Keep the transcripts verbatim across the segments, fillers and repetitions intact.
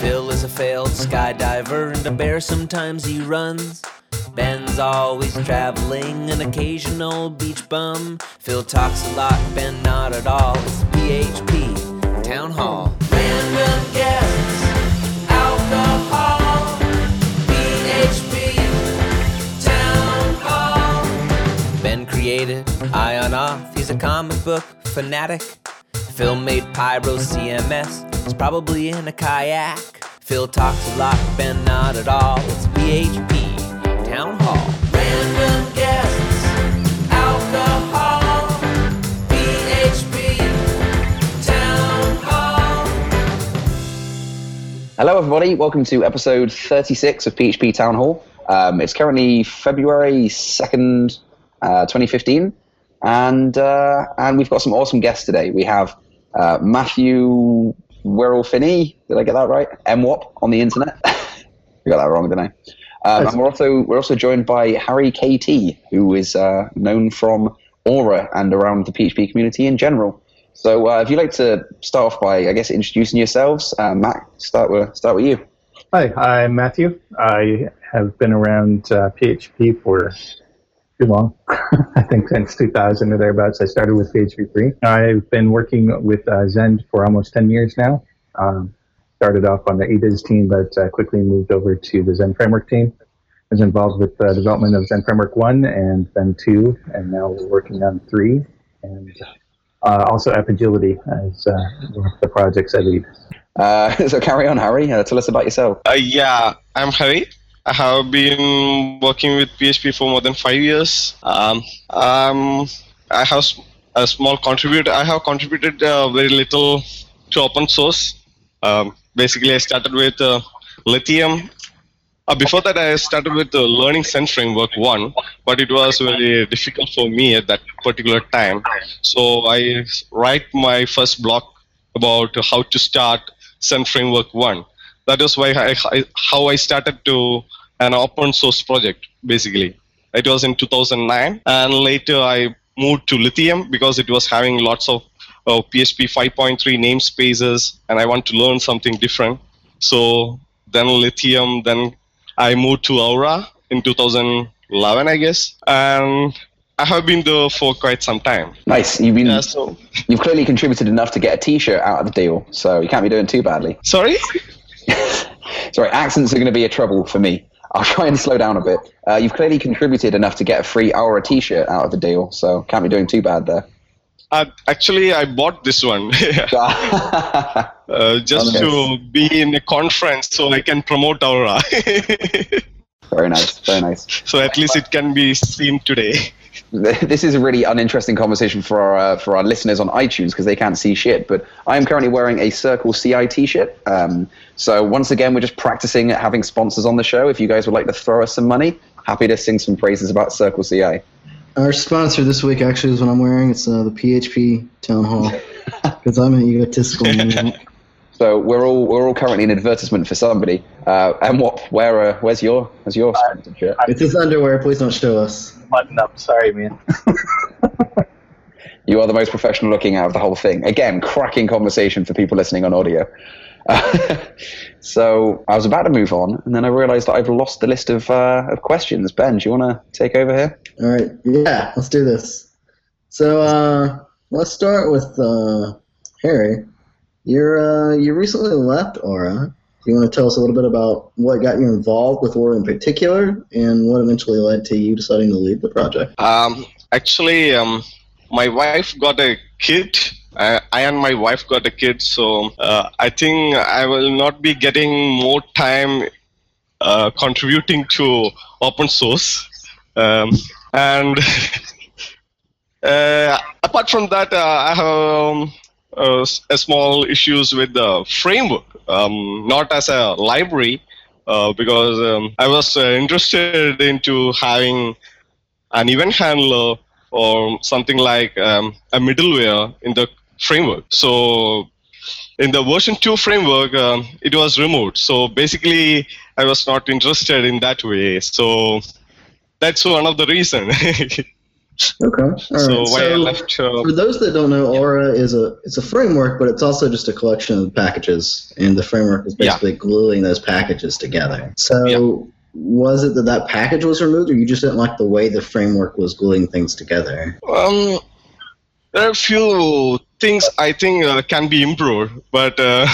Phil is a failed skydiver and a bear sometimes he runs. Ben's always traveling, an occasional beach bum. Phil talks a lot, Ben not at all. It's P H P Town Hall. Random guests, alcohol, P H P Town Hall. Ben created, eye on off, he's a comic book fanatic. Phil made Pyro C M S, he's probably in a kayak. Phil talks a lot, Ben not at all. It's P H P Town Hall. Random guests, alcohol, P H P, Town Hall. Hello everybody, welcome to episode thirty-six of P H P Town Hall. Um, it's currently February second, uh, twenty fifteen, and uh, and we've got some awesome guests today. We have uh, Matthew Werelfini, did I get that right? M W O P on the internet. You got that wrong, didn't I? Um, and we're also we're also joined by Harry K T, who is uh, known from Aura and around the P H P community in general. So uh, if you'd like to start off by, I guess, introducing yourselves, uh, Matt, start with start with you. Hi, I'm Matthew. I have been around uh, P H P for too long. I think since two thousand or thereabouts. I started with P H P three. I've been working with uh, Zend for almost ten years now. Um, Started off on the eBiz team, but uh, quickly moved over to the Zend Framework team. I was involved with the development of Zend Framework one and then two, and now we're working on three, and uh, also App Agility as uh, one of the projects I lead. Uh, so carry on, Harry. Uh, tell us about yourself. Uh, yeah, I'm Harry. I have been working with P H P for more than five years. Um, um, I have a small contributor. I have contributed uh, very little to open source. Um, Basically, I started with uh, Lithium. Uh, before that, I started with the Learning Zend Framework one, but it was very difficult for me at that particular time. So I write my first blog about how to start Zend Framework one. That is why I, I, how I started to an open source project, basically. It was in two thousand nine, and later I moved to Lithium because it was having lots of Oh, P H P five point three namespaces, and I want to learn something different. So then Lithium, then I moved to Aura in two thousand eleven, I guess. And I have been there for quite some time. Nice. You've been, yeah, so. You've clearly contributed enough to get a T-shirt out of the deal, so you can't be doing too badly. Sorry? Sorry, accents are going to be a trouble for me. I'll try and slow down a bit. Uh, you've clearly contributed enough to get a free Aura T-shirt out of the deal, so can't be doing too bad there. Uh, actually, I bought this one uh, just to be in a conference so I can promote Aura. Very nice, very nice. So at least it can be seen today. This is a really uninteresting conversation for our uh, for our listeners on iTunes because they can't see shit. But I am currently wearing a CircleCI T-shirt. Um, so once again, we're just practicing at having sponsors on the show. If you guys would like to throw us some money, happy to sing some praises about CircleCI. Our sponsor this week actually is what I'm wearing. It's uh, the P H P Town Hall because I'm an egotistical man. So we're all we're all currently an advertisement for somebody. Uh, and what? Where? Uh, where's your? Where's your sponsor shirt? It's his underwear. Please don't show us. Button up. Sorry, man. You are the most professional looking out of the whole thing. Again, cracking conversation for people listening on audio. Uh, so I was about to move on, and then I realized that I've lost the list of uh, of questions. Ben, do you want to take over here? All right. Yeah, let's do this. So uh, let's start with uh, Harry. You're, uh, you recently left Aura. Do you want to tell us a little bit about what got you involved with Aura in particular and what eventually led to you deciding to leave the project? Um, actually, um, my wife got a kid. I, I and my wife got a kid, so uh, I think I will not be getting more time uh, contributing to open source. Um, and uh, apart from that, uh, I have um, uh, a small issues with the framework, um, not as a library, uh, because um, I was uh, interested into having an event handler or something like um, a middleware in the framework. So in the version two framework, um, it was removed. So basically, I was not interested in that way. So that's one of the reasons. Okay. All so right. why so I left, uh, for those that don't know, Aura yeah. is a it's a framework, but it's also just a collection of packages, and the framework is basically yeah. gluing those packages together. So yeah. was it that that package was removed, or you just didn't like the way the framework was gluing things together? Um, there are a few things I think uh, can be improved, but uh,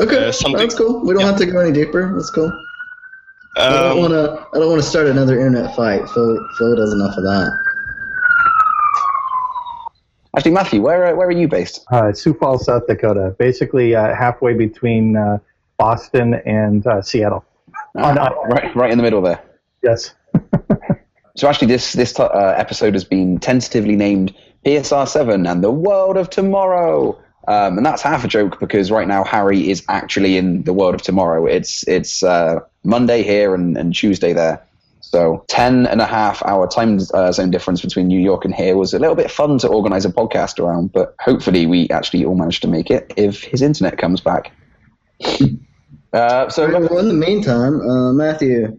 okay, uh, something, that's cool. We don't yeah. have to go any deeper. That's cool. Um, I don't want to. I don't want to start another internet fight. Phil, Phil does enough of that. Actually, Matthew, where where are you based? Uh, Sioux Falls, South Dakota. Basically, uh, halfway between uh, Boston and uh, Seattle. Ah, oh, no. Right, right in the middle there. Yes. So actually, this this uh, episode has been tentatively named P S R seven and the World of Tomorrow. Um, and that's half a joke because right now Harry is actually in the world of tomorrow. It's it's uh, Monday here and, and Tuesday there. So ten and a half hour time uh, zone difference between New York and here was a little bit fun to organize a podcast around, but hopefully we actually all managed to make it if his internet comes back. Uh, so right, well, in the meantime, uh, Matthew,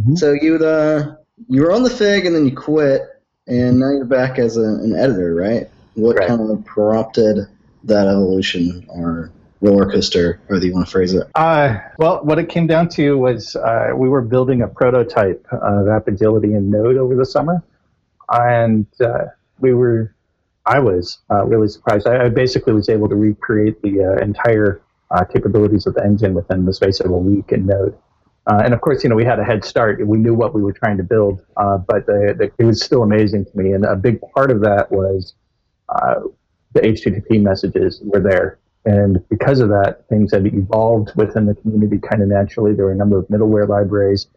mm-hmm. so you uh, you were on the F I G and then you quit, and now you're back as a, an editor, right? What right. kind of prompted that evolution or roller coaster, or do you want to phrase it? Uh, well, what it came down to was uh, we were building a prototype of App Agility in Node over the summer, and uh, we were, I was uh, really surprised. I, I basically was able to recreate the uh, entire uh, capabilities of the engine within the space of a week in Node. Uh, and of course, you know, we had a head start. We knew what we were trying to build, uh, but the, the, it was still amazing to me. And a big part of that was uh, the H T T P messages were there. And because of that, things had evolved within the community kind of naturally. There were a number of middleware libraries,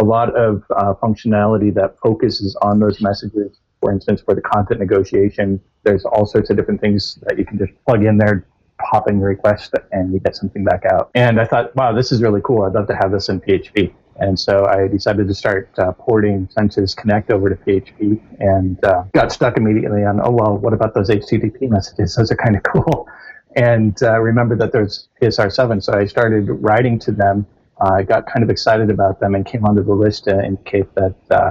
a lot of uh, functionality that focuses on those messages. For instance, for the content negotiation, there's all sorts of different things that you can just plug in there, pop in your request, and you get something back out. And I thought, wow, this is really cool. I'd love to have this in P H P. And so I decided to start uh, porting Senses Connect over to P H P, and uh, got stuck immediately on, oh, well, what about those H T T P messages? Those are kind of cool. And uh, remember that there's P S R seven, so I started writing to them. I uh, got kind of excited about them and came onto the list to indicate that uh,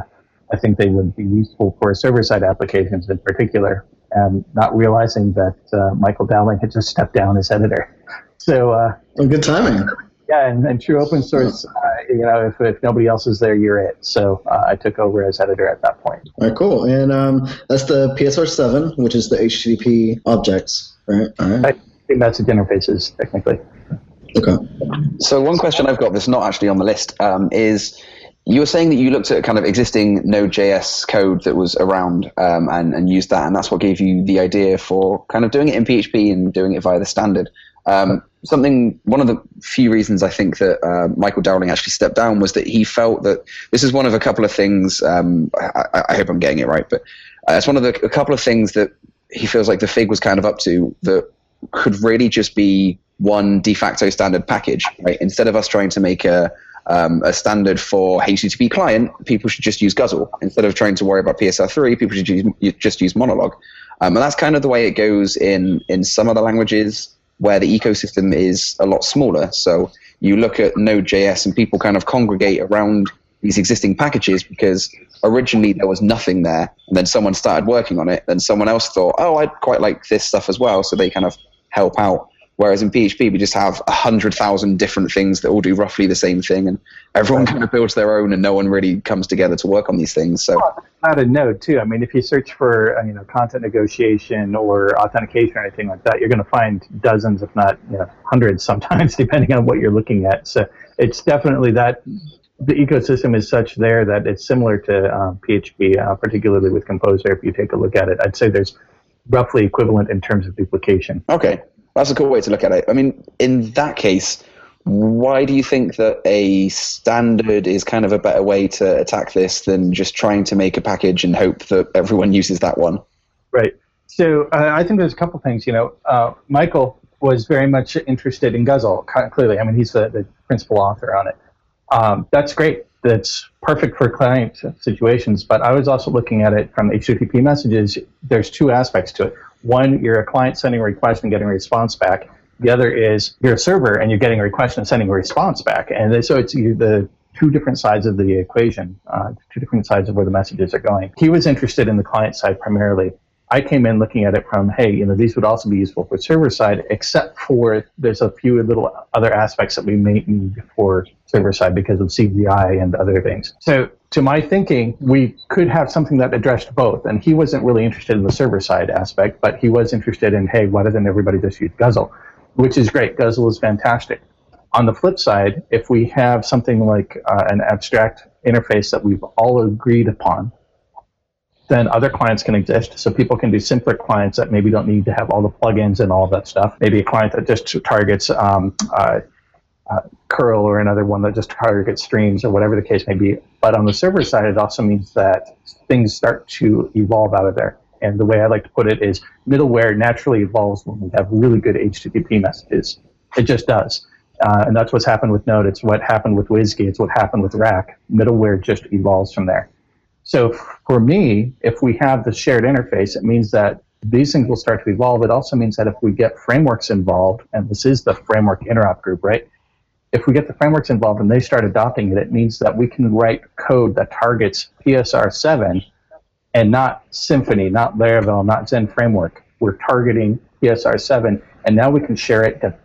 I think they would be useful for server-side applications in particular, and not realizing that uh, Michael Dowling had just stepped down as editor. So uh, good timing. Yeah, and, and true open source, uh, you know, if, if nobody else is there, you're it. So uh, I took over as editor at that point. All right, cool. And um, that's the P S R seven, which is the H T T P objects, right? All right. I think that's the interfaces, technically. Okay. So one question I've got that's not actually on the list um, is you were saying that you looked at kind of existing Node dot J S code that was around um, and, and used that, and that's what gave you the idea for kind of doing it in P H P and doing it via the standard. Um, something, one of the few reasons I think that uh, Michael Dowling actually stepped down was that he felt that this is one of a couple of things. Um, I, I hope I'm getting it right, but uh, it's one of the a couple of things that he feels like the F I G was kind of up to that could really just be one de facto standard package. Right? Instead of us trying to make a um, a standard for H T T P client, people should just use Guzzle. Instead of trying to worry about P S R three, people should use, just use Monologue. Um, and that's kind of the way it goes in in some other languages, where the ecosystem is a lot smaller. So you look at Node dot J S and people kind of congregate around these existing packages because originally there was nothing there, and then someone started working on it, then someone else thought, oh, I'd quite like this stuff as well, so they kind of help out. Whereas in P H P, we just have one hundred thousand different things that all do roughly the same thing, and everyone kind of builds their own, and no one really comes together to work on these things. So well, not a Node, too. I mean, if you search for you know content negotiation or authentication or anything like that, you're going to find dozens, if not you know, hundreds sometimes, depending on what you're looking at. So it's definitely that the ecosystem is such there that it's similar to uh, P H P, uh, particularly with Composer. If you take a look at it, I'd say there's roughly equivalent in terms of duplication. Okay. That's a cool way to look at it. I mean, in that case, why do you think that a standard is kind of a better way to attack this than just trying to make a package and hope that everyone uses that one? Right. So uh, I think there's a couple things. You know, uh, Michael was very much interested in Guzzle, clearly. I mean, he's the, the principal author on it. Um, that's great. That's perfect for client situations. But I was also looking at it from H T T P messages. There's two aspects to it. One, you're a client sending a request and getting a response back. The other is you're a server and you're getting a request and sending a response back. And so it's you, the two different sides of the equation, uh, two different sides of where the messages are going. He was interested in the client side primarily. I came in looking at it from, hey, you know, these would also be useful for server side, except for there's a few little other aspects that we may need for server side because of C G I and other things. So to my thinking, we could have something that addressed both. And he wasn't really interested in the server side aspect, but he was interested in, hey, why doesn't everybody just use Guzzle? Which is great. Guzzle is fantastic. On the flip side, if we have something like uh, an abstract interface that we've all agreed upon, then other clients can exist. So people can do simpler clients that maybe don't need to have all the plugins and all that stuff. Maybe a client that just targets um, uh, uh, curl, or another one that just targets streams, or whatever the case may be. But on the server side, it also means that things start to evolve out of there. And the way I like to put it is middleware naturally evolves when we have really good H T T P messages. It just does. Uh, and that's what's happened with Node. It's what happened with W S G I. It's what happened with Rack. Middleware just evolves from there. So for me, if we have the shared interface, it means that these things will start to evolve. It also means that if we get frameworks involved, and this is the framework interop group, right? If we get the frameworks involved and they start adopting it, it means that we can write code that targets P S R seven and not Symfony, not Laravel, not Zend Framework. We're targeting P S R seven, and now we can share it. It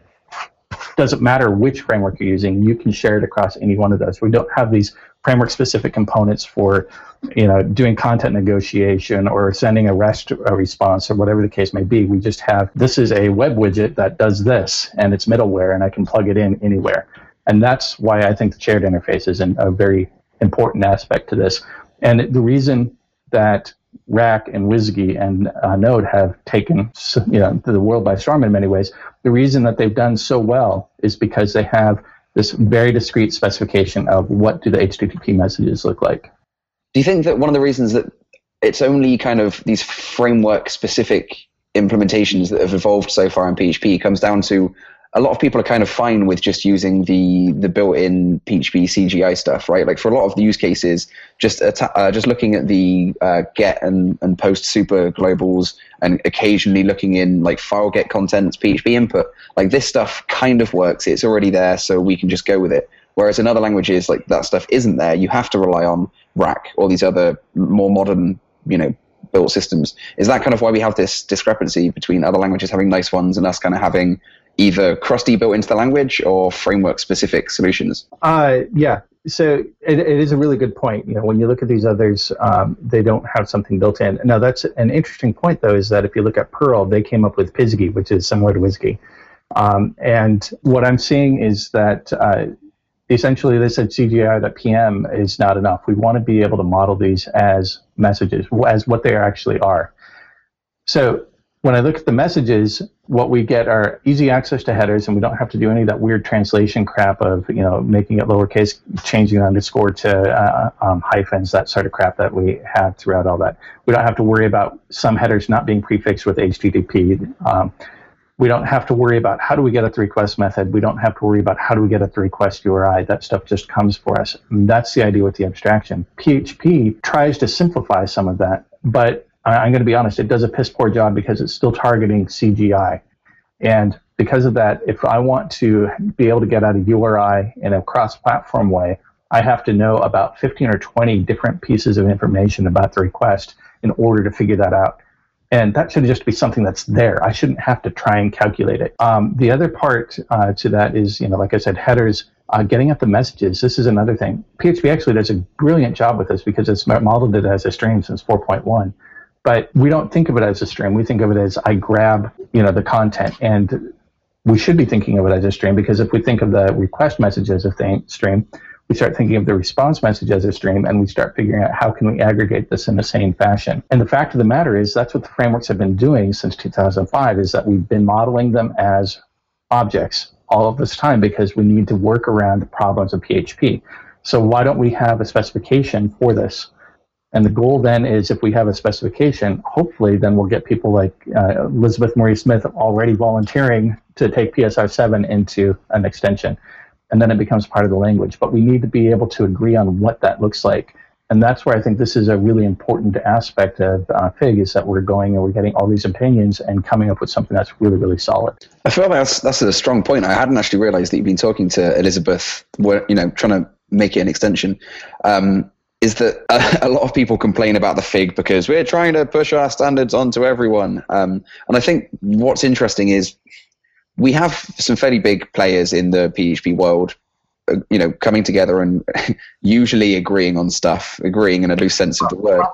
doesn't matter which framework you're using. You can share it across any one of those. We don't have these framework-specific components for, you know, doing content negotiation or sending a REST response or whatever the case may be. We just have, this is a web widget that does this, and it's middleware, and I can plug it in anywhere. And that's why I think the shared interface is an, a very important aspect to this. And the reason that Rack and W S G I and uh, Node have taken, you know, the world by storm in many ways, the reason that they've done so well is because they have this very discrete specification of what do the H T T P messages look like. Do you think that one of the reasons that it's only kind of these framework-specific implementations that have evolved so far in P H P comes down to a lot of people are kind of fine with just using the the built-in P H P C G I stuff, right? Like for a lot of the use cases, just atta- uh, just looking at the uh, get and, and post super globals and occasionally looking in like file get contents, P H P input, like this stuff kind of works. It's already there, so we can just go with it. Whereas in other languages, like that stuff isn't there. You have to rely on Rack or these other more modern, you know, built systems. Is that kind of why we have this discrepancy between other languages having nice ones and us kind of having either crusty built into the language or framework-specific solutions? Uh, yeah, so it, it is a really good point. You know, when you look at these others, um, they don't have something built in. Now, that's an interesting point, though, is that if you look at Perl, they came up with P S G I, which is similar to W S G I. Um, and what I'm seeing is that uh, essentially they said C G I that P M is not enough. We want to be able to model these as messages, as what they actually are. So when I look at the messages, what we get are easy access to headers, and we don't have to do any of that weird translation crap of, you know, making it lowercase, changing an underscore to uh, um, hyphens, that sort of crap that we have throughout all that. We don't have to worry about some headers not being prefixed with H T T P. Um, we don't have to worry about how do we get at the request method. We don't have to worry about how do we get at the request U R I. That stuff just comes for us. And that's the idea with the abstraction. P H P tries to simplify some of that, but I'm going to be honest, it does a piss poor job because it's still targeting C G I. And because of that, if I want to be able to get out a U R I in a cross-platform way, I have to know about fifteen or twenty different pieces of information about the request in order to figure that out. And that should just be something that's there. I shouldn't have to try and calculate it. Um, the other part uh, to that is, you know, like I said, headers, uh, getting at the messages. This is another thing. P H P actually does a brilliant job with this because it's modeled it as a stream since four point one. But we don't think of it as a stream. We think of it as I grab, you know, the content. And we should be thinking of it as a stream because if we think of the request message as a thing, stream, we start thinking of the response message as a stream, and we start figuring out how can we aggregate this in the same fashion. And the fact of the matter is that's what the frameworks have been doing since two thousand five is that we've been modeling them as objects all of this time because we need to work around the problems of P H P. So why don't we have a specification for this? And the goal then is if we have a specification, hopefully then we'll get people like uh, Elizabeth Marie Smith already volunteering to take P S R seven into an extension. And then it becomes part of the language. But we need to be able to agree on what that looks like. And that's where I think this is a really important aspect of uh, FIG is that we're going and we're getting all these opinions and coming up with something that's really, really solid. I feel like that's, that's a strong point. I hadn't actually realized that you've been talking to Elizabeth, you know, trying to make it an extension, um, is that a, a lot of people complain about the Fig because we're trying to push our standards onto everyone. Um, and I think what's interesting is we have some fairly big players in the P H P world, uh, you know, coming together and usually agreeing on stuff, agreeing in a loose sense of the word.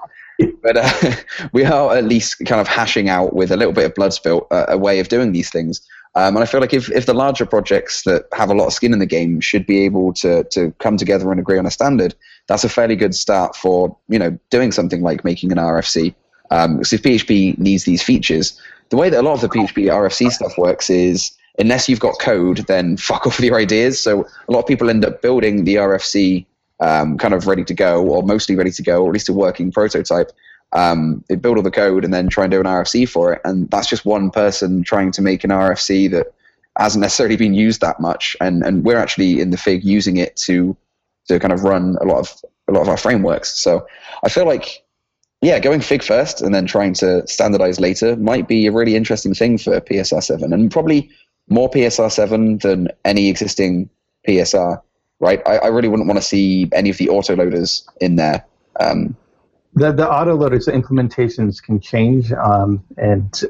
But uh, we are at least kind of hashing out with a little bit of blood spill uh, a way of doing these things. Um, and I feel like if, if the larger projects that have a lot of skin in the game should be able to to come together and agree on a standard, that's a fairly good start for, you know, doing something like making an R F C. Um, because if P H P needs these features, the way that a lot of the P H P R F C stuff works is unless you've got code, then fuck off with your ideas. So a lot of people end up building the R F C um, kind of ready to go, or mostly ready to go, or at least a working prototype. Um, they build all the code and then try and do an R F C for it. And that's just one person trying to make an R F C that hasn't necessarily been used that much. And, and we're actually in the Fig using it to to kind of run a lot of a lot of our frameworks. So I feel like, yeah, going Fig first and then trying to standardize later might be a really interesting thing for P S R seven, and probably more P S R seven than any existing P S R, right? I, I really wouldn't want to see any of the autoloaders in there. Um, The, the autoloaders, the implementations can change, um, and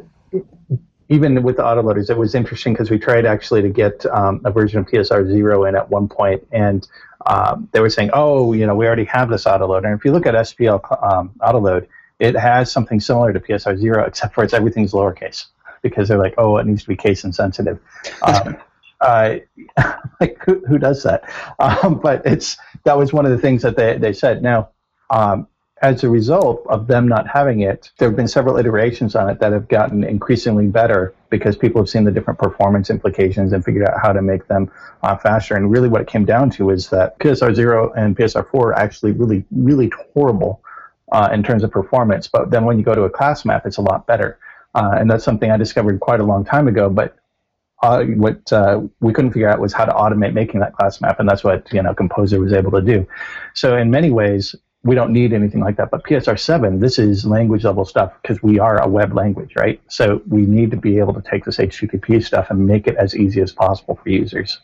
even with the autoloaders, it was interesting because we tried actually to get um, a version of P S R zero in at one point, and um, they were saying, oh, you know, we already have this autoloader. And if you look at S P L um, autoload, it has something similar to P S R zero, except for it's everything's lowercase, because they're like, oh, it needs to be case insensitive. Um, Uh, like, who, who does that? Um, but it's that was one of the things that they, they said. Now, um, as a result of them not having it, there have been several iterations on it that have gotten increasingly better because people have seen the different performance implications and figured out how to make them uh, faster. And really what it came down to is that P S R zero and P S R four are actually really, really horrible uh, in terms of performance. But then when you go to a class map, it's a lot better. Uh, and that's something I discovered quite a long time ago. But Uh, what uh, we couldn't figure out was how to automate making that class map, and that's what, you know, Composer was able to do. So in many ways, we don't need anything like that. But P S R seven, this is language-level stuff because we are a web language, right? So we need to be able to take this H T T P stuff and make it as easy as possible for users.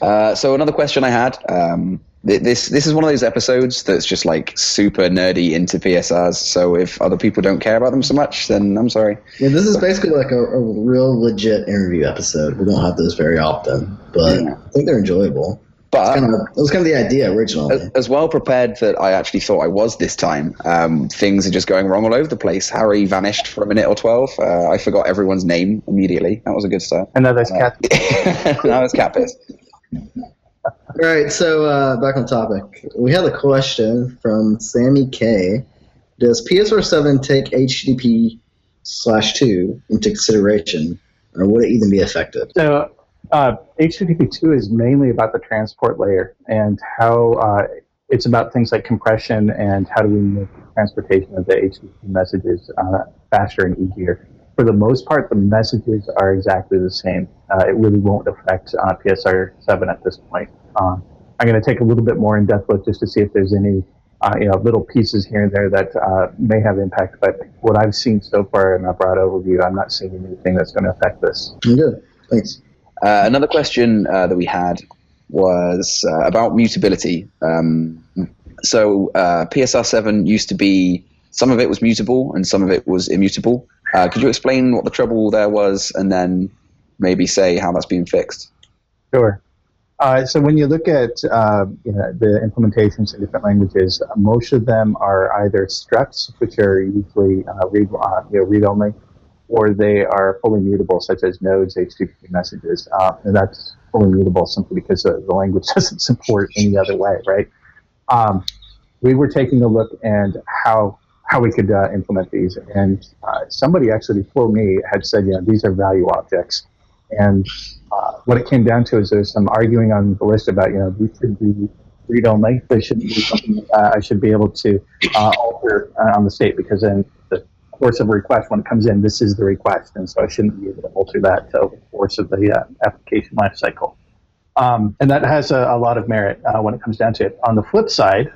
Uh, so another question I had, um, th- this this is one of those episodes that's just like super nerdy into P S Rs, so if other people don't care about them so much, then I'm sorry. Yeah, this is basically like a, a real legit interview episode. We don't have those very often, but yeah. I think they're enjoyable. But kind of, that was kind of the idea originally. As, as well prepared that I actually thought I was this time. Um, things are just going wrong all over the place. Harry vanished for a minute or twelve. Uh, I forgot everyone's name immediately. That was a good start. And now there's uh, Cat. Now there's Cat Piss. All right, so uh, back on topic. We had a question from Sammy K. Does P S R seven take H T T P slash two into consideration, or would it even be affected? So uh, H T T P two is mainly about the transport layer and how uh, it's about things like compression and how do we make transportation of the H T T P messages uh, faster and easier. For the most part, the messages are exactly the same. Uh, it really won't affect uh, P S R seven at this point. Uh, I'm going to take a little bit more in-depth look just to see if there's any uh, you know, little pieces here and there that uh, may have impact. But what I've seen so far in a broad overview, I'm not seeing anything that's going to affect this. Good. Thanks. Uh, another question uh, that we had was uh, about mutability. Um, so uh, P S R seven used to be, some of it was mutable and some of it was immutable. Uh, could you explain what the trouble there was and then maybe say how that's been fixed? Sure. Uh, so when you look at uh, you know, the implementations in different languages, most of them are either structs, which are usually uh, read, uh, you know, read-only, or they are fully mutable, such as nodes, H T T P messages. Uh, and that's fully mutable simply because the, the language doesn't support any other way, right? Um, we were taking a look at how... how we could uh, implement these, and uh, somebody actually before me had said, you know, these are value objects, and uh, what it came down to is there's some arguing on the list about, you know, these should be read-only, they shouldn't be something uh, I should be able to uh, alter uh, on the state, because in the course of a request, when it comes in, this is the request, and so I shouldn't be able to alter that over the course of the uh, application lifecycle. Um, and that has a, a lot of merit uh, when it comes down to it. On the flip side,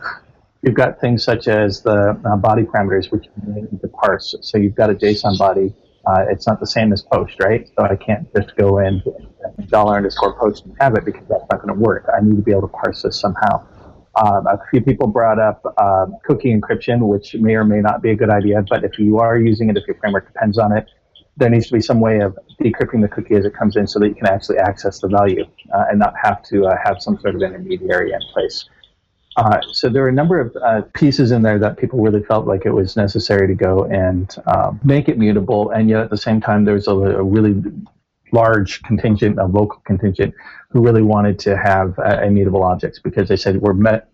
you've got things such as the uh, body parameters, which you need to parse. So you've got a JSON body. Uh, it's not the same as post, right? So I can't just go in dollar underscore post and have it because that's not going to work. I need to be able to parse this somehow. Um, a few people brought up uh, cookie encryption, which may or may not be a good idea, but if you are using it, if your framework depends on it, there needs to be some way of decrypting the cookie as it comes in so that you can actually access the value uh, and not have to uh, have some sort of intermediary in place. Uh, so there are a number of uh, pieces in there that people really felt like it was necessary to go and uh, make it mutable, and yet at the same time there was a, a really large contingent, a local contingent, who really wanted to have uh, immutable objects because they said we're met,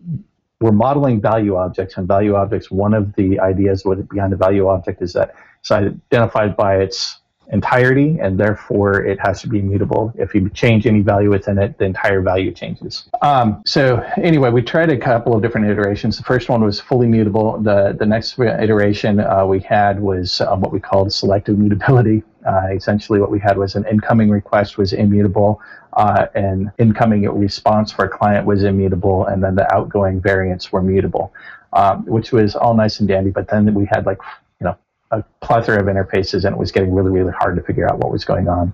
we're modeling value objects, and value objects, one of the ideas behind a value object is that it's identified by its entirety, and therefore it has to be immutable. If you change any value within it, the entire value changes. Um, so anyway, we tried a couple of different iterations. The first one was fully mutable. The the next iteration uh, we had was uh, what we called selective mutability. Uh, essentially what we had was an incoming request was immutable, uh, an incoming response for a client was immutable, and then the outgoing variants were mutable, um, which was all nice and dandy, but then we had like a plethora of interfaces, and it was getting really, really hard to figure out what was going on.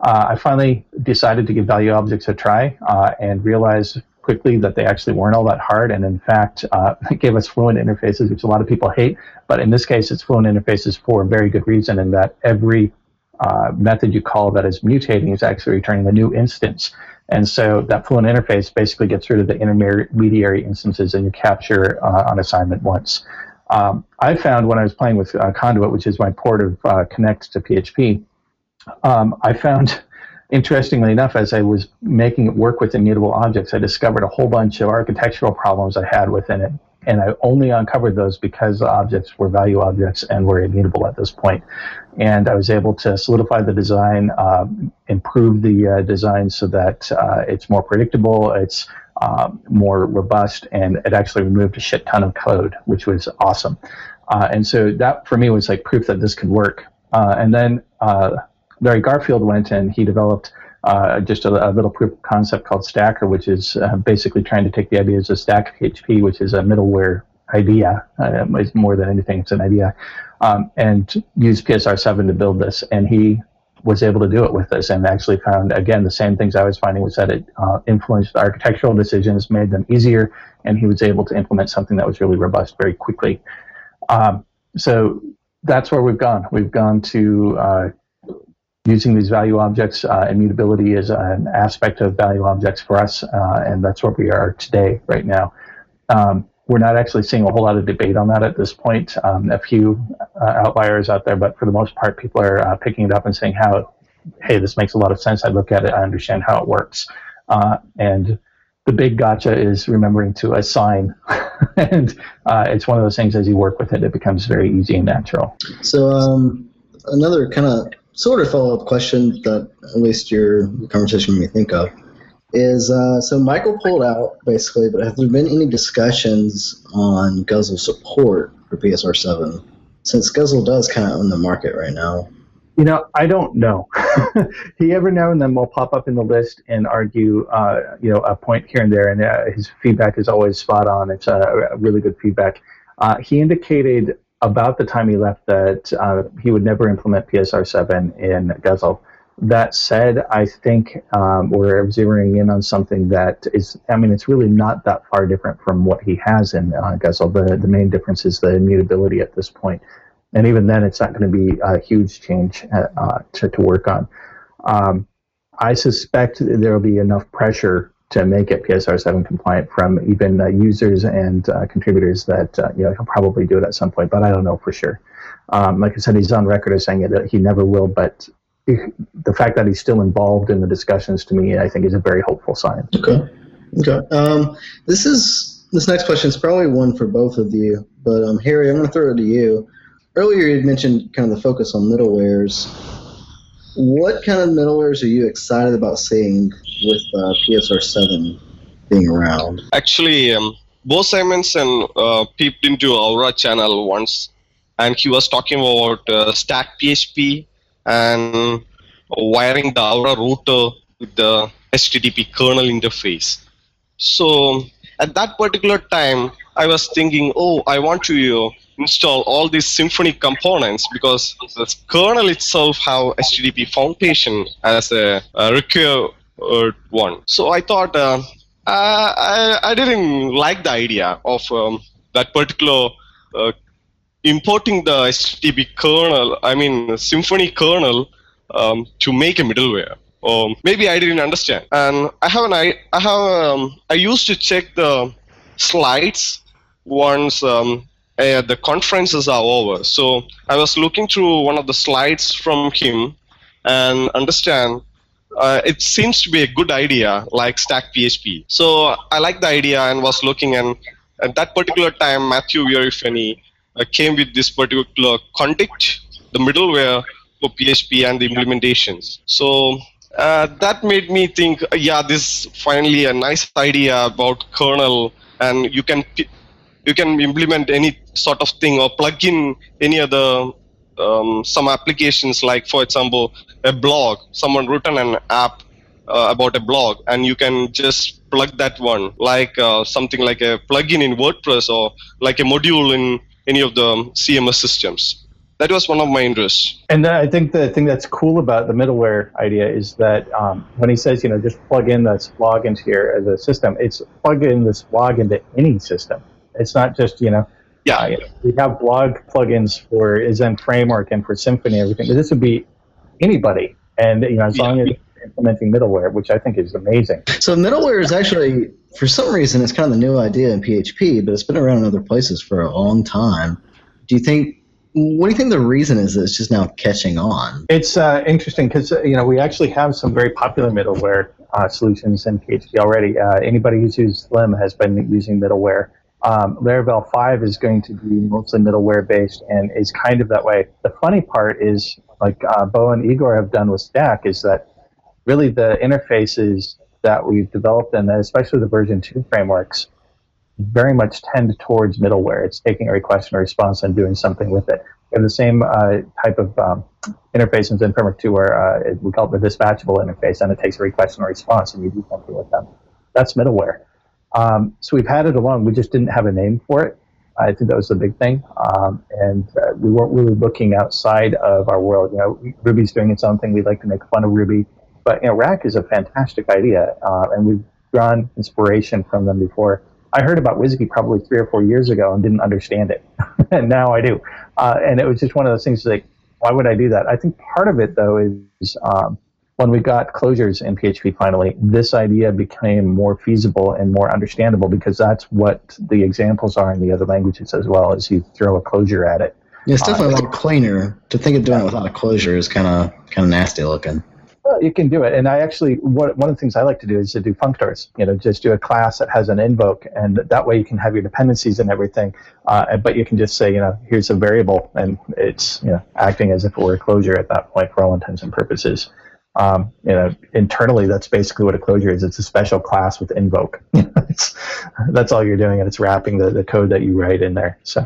Uh, I finally decided to give value objects a try uh, and realized quickly that they actually weren't all that hard, and in fact, uh, it gave us fluent interfaces, which a lot of people hate, but in this case, it's fluent interfaces for a very good reason, in that every uh, method you call that is mutating is actually returning a new instance. And so that fluent interface basically gets rid of the intermediary instances, and you capture uh, on assignment once. Um, I found when I was playing with uh, Conduit, which is my port of uh, Connect to P H P, um, I found, interestingly enough, as I was making it work with immutable objects, I discovered a whole bunch of architectural problems I had within it. And I only uncovered those because the objects were value objects and were immutable at this point. And I was able to solidify the design, uh, improve the uh, design so that uh, it's more predictable, it's uh, more robust, and it actually removed a shit ton of code, which was awesome. Uh, and so that, for me, was like proof that this could work. Uh, and then uh, Larry Garfield went and he developed Uh, just a, a little proof of concept called Stacker, which is uh, basically trying to take the ideas of Stack P H P, which is a middleware idea. Uh, it's more than anything, it's an idea. Um, and use P S R seven to build this. And he was able to do it with this, and actually found, again, the same things I was finding was that it uh, influenced the architectural decisions, made them easier, and he was able to implement something that was really robust very quickly. Um, so that's where we've gone. We've gone to... Uh, Using these value objects, uh, immutability is an aspect of value objects for us, uh, and that's where we are today, right now. Um, we're not actually seeing a whole lot of debate on that at this point. Um, a few uh, outliers out there, but for the most part, people are uh, picking it up and saying, "How, hey, this makes a lot of sense. I look at it, I understand how it works." Uh, and the big gotcha is remembering to assign, and uh, it's one of those things. As you work with it, it becomes very easy and natural. So um, another kind of sort of follow-up question that at least your conversation made me think of is, uh, so Michael pulled out, basically, but have there been any discussions on Guzzle support for P S R seven, since Guzzle does kind of own the market right now? You know, I don't know. He every now and then will pop up in the list and argue, uh, you know, a point here and there, and uh, his feedback is always spot on. It's uh, really good feedback. Uh, he indicated about the time he left that uh, he would never implement P S R seven in Guzzle. That said, I think um, we're zeroing in on something that is, I mean, it's really not that far different from what he has in uh, Guzzle. The, the main difference is the immutability at this point. And even then, it's not going to be a huge change uh, to, to work on. Um, I suspect there will be enough pressure to make it P S R seven compliant from even uh, users and uh, contributors that uh, you know, he'll probably do it at some point, but I don't know for sure. Um, like I said, he's on record as saying it, that he never will, but the fact that he's still involved in the discussions, to me, I think is a very hopeful sign. Okay. Okay. Um, this is this next question is probably one for both of you, but um, Harry, I'm going to throw it to you. Earlier, you mentioned kind of the focus on middlewares. What kind of middlewares are you excited about seeing with uh, P S R seven being around? Actually, um, Bo Simonson uh, peeped into Aura channel once, and he was talking about uh, Stack P H P and wiring the Aura router with the H T T P kernel interface. So at that particular time, I was thinking, oh, I want to uh, install all these Symfony components, because the kernel itself have H T T P foundation as a, a required one. So I thought uh, Uh, I, I didn't like the idea of um, that particular uh, importing the H T T P kernel, I mean Symfony kernel, um, to make a middleware. Um, maybe I didn't understand. And I have an I, I have um, I used to check the slides once um, uh, the conferences are over. So I was looking through one of the slides from him and understand. Uh, it seems to be a good idea, like Stack P H P. So I liked the idea and was looking, and at that particular time, Matthew Werelfini uh, came with this particular Conduit, the middleware for P H P and the implementations. So uh, that made me think, yeah, this is finally a nice idea about kernel, and you can you can implement any sort of thing or plug in any other. Um, some applications, like for example a blog, someone written an app uh, about a blog, and you can just plug that one, like uh, something like a plugin in WordPress or like a module in any of the C M S systems. That was one of my interests. And I think the thing that's cool about the middleware idea is that um, when he says, you know, just plug in this blog into here as a system, it's plug in this blog into any system. It's not just, you know, Yeah, uh, we have blog plugins for Zend Framework and for Symfony, everything. But this would be anybody, and you know, as yeah. long as you're implementing middleware, which I think is amazing. So middleware is actually, for some reason, it's kind of the new idea in P H P, but it's been around in other places for a long time. Do you think? What do you think the reason is that it's just now catching on? It's uh, interesting because you know we actually have some very popular middleware uh, solutions in P H P already. Uh, anybody who's used Slim has been using middleware. Um, Laravel five is going to be mostly middleware based and is kind of that way. The funny part is, like uh, Bo and Igor have done with Stack, is that really the interfaces that we've developed, and especially the version two frameworks, very much tend towards middleware. It's taking a request and a response and doing something with it. We have the same uh, type of um, interfaces in framework two where uh, we call it the dispatchable interface, and it takes a request and a response and you do something with them. That's middleware. Um, so we've had it along. We just didn't have a name for it. I think that was the big thing, um, and uh, we weren't really looking outside of our world. You know, Ruby's doing its own thing. We'd like to make fun of Ruby, but you know, Rack is a fantastic idea, uh, and we've drawn inspiration from them before. I heard about WSGI probably three or four years ago and didn't understand it, and now I do. Uh, and it was just one of those things like, why would I do that? I think part of it though is. Um, When we got closures in P H P finally, this idea became more feasible and more understandable because that's what the examples are in the other languages as well, as you throw a closure at it. Yeah, it's definitely uh, a lot cleaner. To think of doing it without a closure is kind of kind of nasty looking. Well, you can do it. And I actually, what, one of the things I like to do is to do functors, you know, just do a class that has an invoke, and that way you can have your dependencies and everything, uh, but you can just say, you know, here's a variable, and it's, you know, acting as if it were a closure at that point for all intents and purposes. Um, you know, internally, that's basically what a closure is. It's a special class with invoke. it's, that's all you're doing, and it's wrapping the, the code that you write in there. So,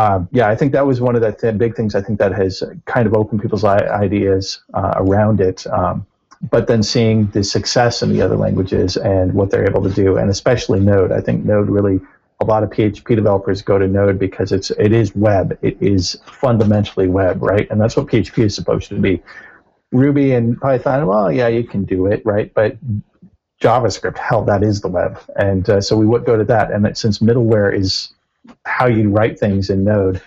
um, yeah, I think that was one of the th- big things I think that has kind of opened people's I- ideas uh, around it. Um, but then seeing the success in the other languages and what they're able to do, and especially Node. I think Node really, a lot of P H P developers go to Node because it's it is web. It is fundamentally web, right? And that's what P H P is supposed to be. Ruby and Python, well, yeah, you can do it, right? But JavaScript, hell, that is the web. And uh, so we would go to that. And that since middleware is how you write things in Node,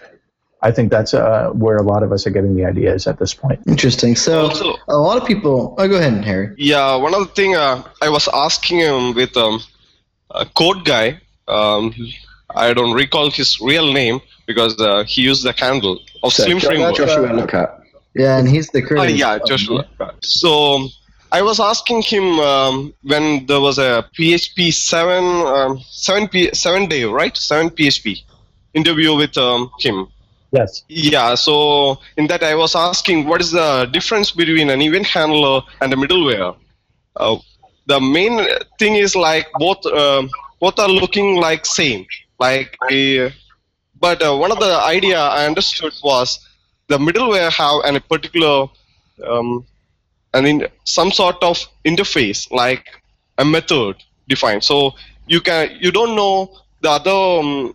I think that's uh, where a lot of us are getting the ideas at this point. Interesting. So also, a lot of people... Oh, go ahead, Harry. Yeah, one other thing uh, I was asking him with um, a code guy. Um, I don't recall his real name because uh, he used the handle of so, Slim Framework. Joshua Yeah, and he's the creator. Uh, yeah, Joshua. So I was asking him um, when there was a P H P seven, um, seven, P- seven day, right? seven P H P interview with um, him. Yes. Yeah, so in that I was asking what is the difference between an event handler and a middleware. Uh, the main thing is like both uh, both are looking like same. Like, uh, but uh, one of the idea I understood was the middleware have an, a particular, um, I mean, some sort of interface, like a method defined. So you can, you don't know the other um,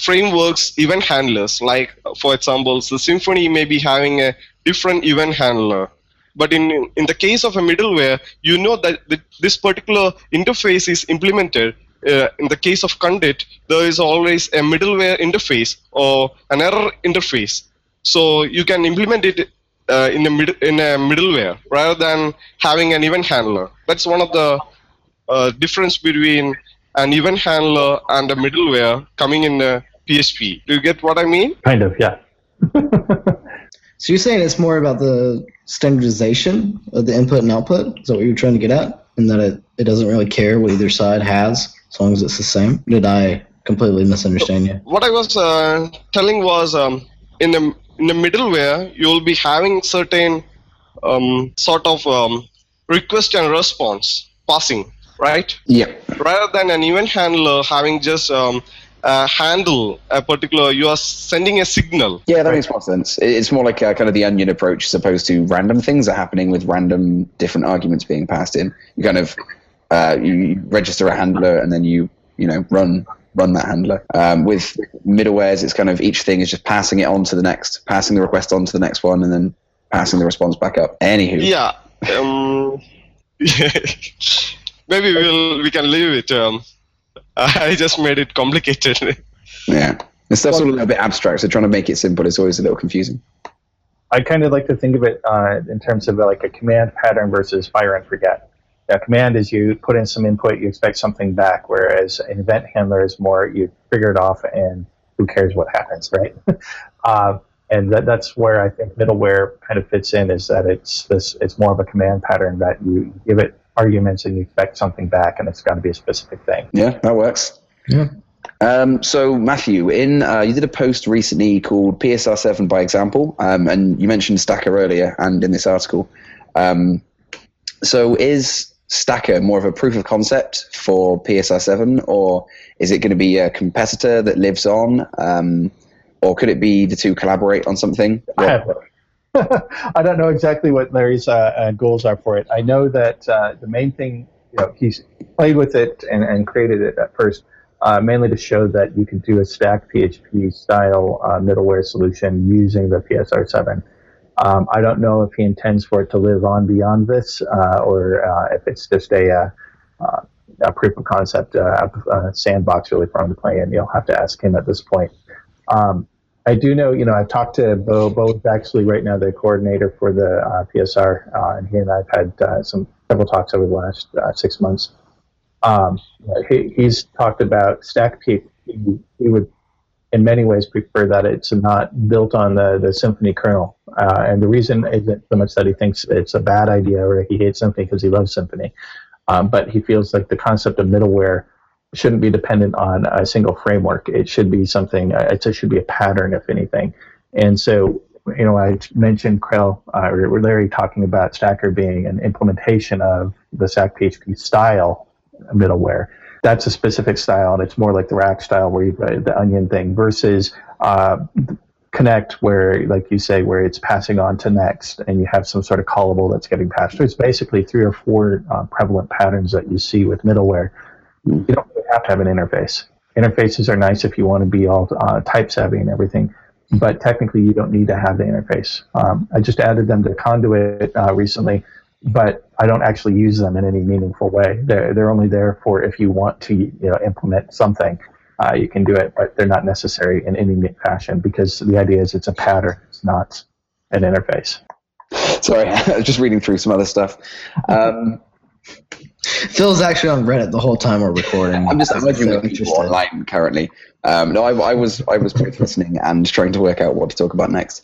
frameworks, event handlers. Like for example, the Symfony may be having a different event handler, But in, in the case of a middleware, you know that the, this particular interface is implemented. Uh, in the case of Conduit, there is always a middleware interface or an error interface. So you can implement it uh, in, a mid in a middleware rather than having an event handler. That's one of the uh, difference between an event handler and a middleware coming in a P H P. Do you get what I mean? Kind of, yeah. So you're saying it's more about the standardization of the input and output? Is that what you're trying to get at? And that it, it doesn't really care what either side has as long as it's the same? Did I completely misunderstand you? What I was uh, telling was um, in, the, in the middleware, you'll be having certain um, sort of um, request and response passing, right? Yeah. Rather than an event handler having just um, Uh, handle a particular, you are sending a signal. Yeah, that makes more sense. It's more like uh, kind of the onion approach as opposed to random things are happening with random different arguments being passed in. You kind of uh, you register a handler and then you you know run run that handler. Um, with middlewares, it's kind of each thing is just passing it on to the next, passing the request on to the next one, and then passing the response back up. Anywho. Yeah. Um, maybe we'll we can leave it. Um. I just made it complicated. Yeah. This stuff's all a little bit abstract, so trying to make it simple is always a little confusing. I kind of like to think of it uh, in terms of like a command pattern versus fire and forget. Now, command is you put in some input, you expect something back, whereas an event handler is more you figure it off and who cares what happens, right? uh, and that, that's where I think middleware kind of fits in, is that it's this it's more of a command pattern that you give it arguments and you expect something back, and it's got to be a specific thing. Yeah, that works. Yeah. Um, so Matthew, in uh, you did a post recently called P S R seven by example, um, and you mentioned Stacker earlier and in this article. Um, so is Stacker more of a proof of concept for P S R seven, or is it going to be a competitor that lives on, um, or could it be the two collaborate on something? I have I don't know exactly what Larry's uh, goals are for it. I know that uh, the main thing, you know, he's played with it and, and created it at first, uh, mainly to show that you can do a Stack P H P style uh, middleware solution using the P S R seven. Um, I don't know if he intends for it to live on beyond this, uh, or uh, if it's just a, uh, a proof of concept, uh, a sandbox really for him to play in. You'll have to ask him at this point. Um, I do know, you know, I've talked to Bo. Bo is actually right now the coordinator for the uh, P S R, uh, and he and I have had uh, some several talks over the last uh, six months. Um, he, he's talked about Stack P H P. He would, in many ways, prefer that it's not built on the, the Symfony kernel. Uh, and the reason isn't so much that he thinks it's a bad idea or he hates Symfony, because he loves Symfony. Um, but he feels like the concept of middleware shouldn't be dependent on a single framework. It should be something, it should be a pattern, if anything. And so, you know, I mentioned Krell, uh, or Larry talking about Stacker being an implementation of the Stack P H P style middleware. That's a specific style, and it's more like the Rack style where you've got the onion thing versus uh, Connect, where, like you say, where it's passing on to next, and you have some sort of callable that's getting passed through. It's basically three or four uh, prevalent patterns that you see with middleware. You don't really have to have an interface. Interfaces are nice if you want to be all uh, type savvy and everything, but technically you don't need to have the interface. Um, I just added them to Conduit uh, recently, but I don't actually use them in any meaningful way. They're, they're only there for if you want to you know, implement something, uh, you can do it, but they're not necessary in any fashion because the idea is it's a pattern, it's not an interface. Sorry, I was just reading through some other stuff. Um, Phil's actually on Reddit the whole time we're recording. I'm just I'm looking at people online currently. Um, no, I, I was I was both listening and trying to work out what to talk about next.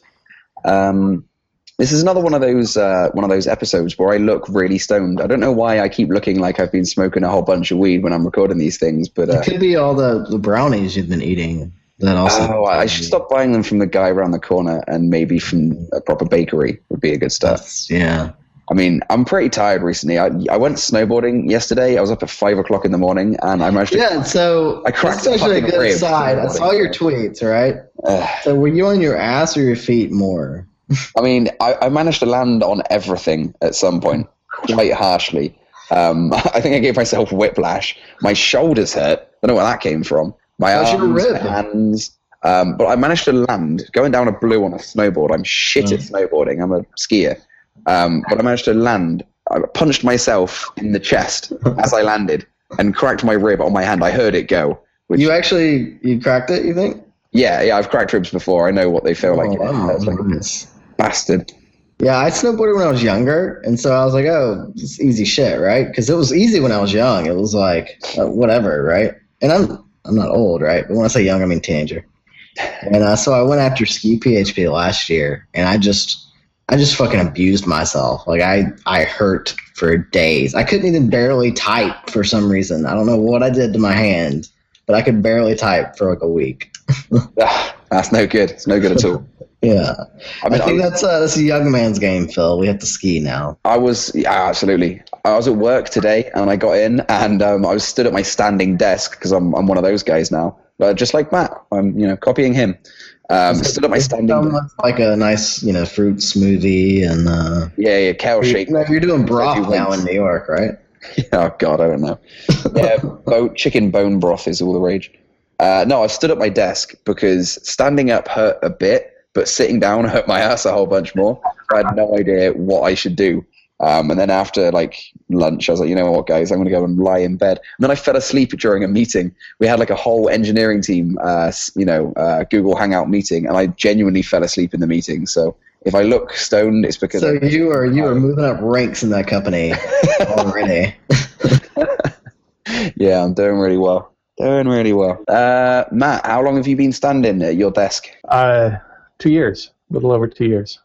Um, this is another one of those uh, one of those episodes where I look really stoned. I don't know why I keep looking like I've been smoking a whole bunch of weed when I'm recording these things, but uh, it could be all the, the brownies you've been eating. That also. Oh, I should stop buying them from the guy around the corner and maybe from a proper bakery would be a good start. That's, yeah. I mean, I'm pretty tired recently. I I went snowboarding yesterday. I was up at five o'clock in the morning, and I managed to. Yeah, so I cracked that's actually a good side. I saw your tweets, right? So were you on your ass or your feet more? I mean, I, I managed to land on everything at some point, quite harshly. Um, I think I gave myself whiplash. My shoulders hurt. I don't know where that came from. My How's arms, your rib? hands. Um, but I managed to land going down a blue on a snowboard. I'm shit oh. at snowboarding. I'm a skier. Um, but I managed to land. I punched myself in the chest as I landed and cracked my rib on my hand. I heard it go. Which, you actually, you cracked it, you think? Yeah, yeah, I've cracked ribs before. I know what they feel oh, like. Wow, it's like nice. Bastard. Yeah, I snowboarded when I was younger, and so I was like, oh, it's easy shit, right? Because it was easy when I was young. It was like, uh, whatever, right? And I'm I'm not old, right? But when I say young, I mean teenager. And uh, so I went after Ski P H P last year, and I just I just fucking abused myself. Like, I, I hurt for days. I couldn't even barely type for some reason. I don't know what I did to my hand, but I could barely type for like a week. That's no good. It's no good at all. Yeah. I, mean, I think I, that's, uh, that's a young man's game, Phil. We have to ski now. I was, yeah, absolutely. I was at work today, and I got in, and um, I was stood at my standing desk because I'm I'm one of those guys now. But just like Matt, I'm you know copying him. Um, stood at my standing desk. Like a nice you know fruit smoothie and uh, yeah yeah kale shake. You know, you're doing broth now in New York, right? Yeah, oh God, I don't know. Yeah, bo- chicken bone broth is all the rage. Uh, no, I stood at my desk because standing up hurt a bit, but sitting down hurt my ass a whole bunch more. I had no idea what I should do. Um, and then after like lunch, I was like, you know what, guys, I'm going to go and lie in bed. And then I fell asleep during a meeting. We had like a whole engineering team, uh, you know, uh, Google Hangout meeting, and I genuinely fell asleep in the meeting. So if I look stoned, it's because... So you are you are moving up ranks in that company already. Yeah, I'm doing really well. Doing really well. Uh, Matt, how long have you been standing at your desk? Uh, two years, a little over two years.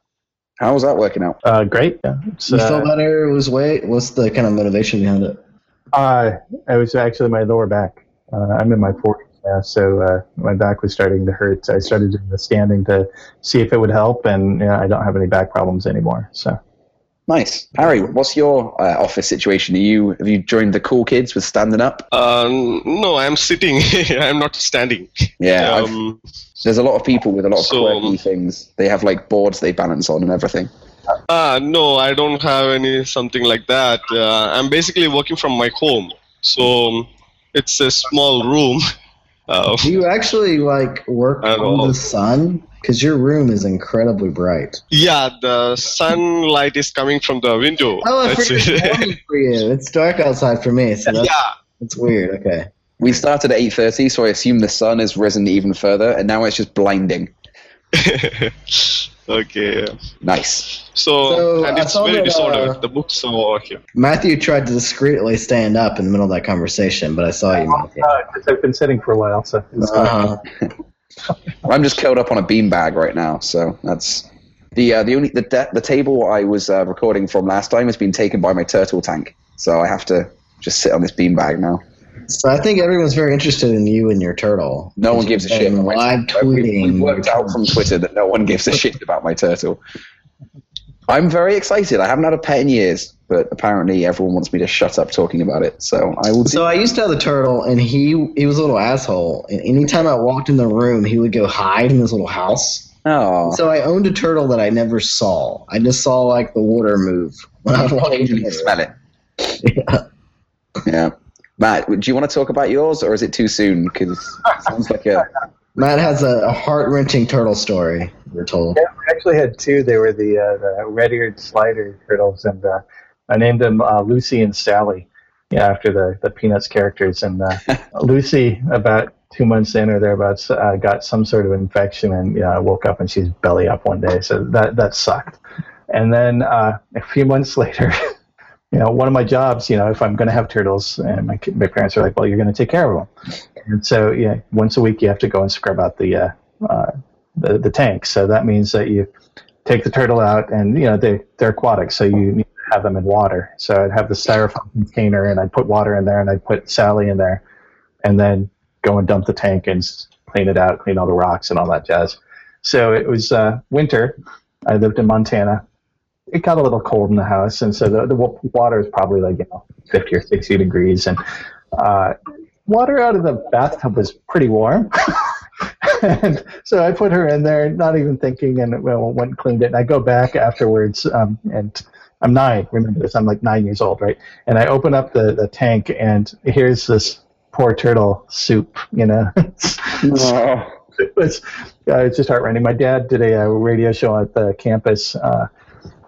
How was that working out? Uh, great. Yeah. So, you felt better? Was weight? What's the kind of motivation behind it? Uh, it was actually my lower back. Uh, I'm in my forties now, so uh, my back was starting to hurt. So I started doing the standing to see if it would help, and you know, I don't have any back problems anymore. So. Nice. Harry, what's your uh, office situation? Are you Have you joined the cool kids with standing up? Um, no, I'm sitting. I'm not standing. Yeah. Um, there's a lot of people with a lot of so, quirky things. They have like boards they balance on and everything. Uh, no, I don't have any something like that. Uh, I'm basically working from my home. So it's a small room. Uh, Do you actually like work on the sun? Because your room is incredibly bright. Yeah, the sunlight is coming from the window. Oh, that's it. For you. It's dark outside for me. So that's, yeah. That's weird. Okay. We started at eight thirty, so I assume the sun has risen even further, and now it's just blinding. Okay. Yeah. Nice. So, so and it's very that, disordered. Uh, the books are over here. Matthew tried to discreetly stand up in the middle of that conversation, but I saw you, Matthew. Uh, I've been sitting for a while, so it's uh-huh. fine. I'm just curled up on a beanbag right now, so that's the uh, the only the de- the table I was uh, recording from last time has been taken by my turtle tank, so I have to just sit on this beanbag now. So I think everyone's very interested in you and your turtle. No one gives a shit. Live tweeting. We worked out from Twitter that no one gives a shit about my turtle. I'm very excited. I haven't had a pet in years, but apparently everyone wants me to shut up talking about it. So I will. So I used to have a turtle, and he he was a little asshole. And anytime I walked in the room, he would go hide in his little house. Oh. So I owned a turtle that I never saw. I just saw like the water move when I was walking. You can smell it. Yeah. Yeah. Matt, do you want to talk about yours, or is it too soon? Because it sounds like a. Matt has a, a heart-wrenching turtle story, we're told. Yeah, we actually had two. They were the, uh, the red-eared slider turtles, and uh, I named them uh, Lucy and Sally, yeah, after the, the Peanuts characters. And uh, Lucy, about two months in or thereabouts, uh, got some sort of infection, and yeah, I woke up and she's belly up one day, so that that sucked. And then uh, a few months later, you know, one of my jobs, you know, if I'm going to have turtles, and my, my parents are like, well, you're going to take care of them. And so, yeah, once a week you have to go and scrub out the uh, uh, the, the tank. So that means that you take the turtle out, and you know they they're aquatic, so you need to have them in water. So I'd have the styrofoam container, and I'd put water in there, and I'd put Sally in there, and then go and dump the tank and clean it out, clean all the rocks and all that jazz. So it was uh, winter. I lived in Montana. It got a little cold in the house, and so the, the water is probably like you know fifty or sixty degrees, and. Uh, Water out of the bathtub was pretty warm. And so I put her in there, not even thinking, and well, went and cleaned it. And I go back afterwards, um, and I'm nine. Remember this, I'm like nine years old, right? And I open up the, the tank, and here's this poor turtle soup, you know. No. It was, uh, it's just heart-rending. My dad did a, a radio show at the campus, uh,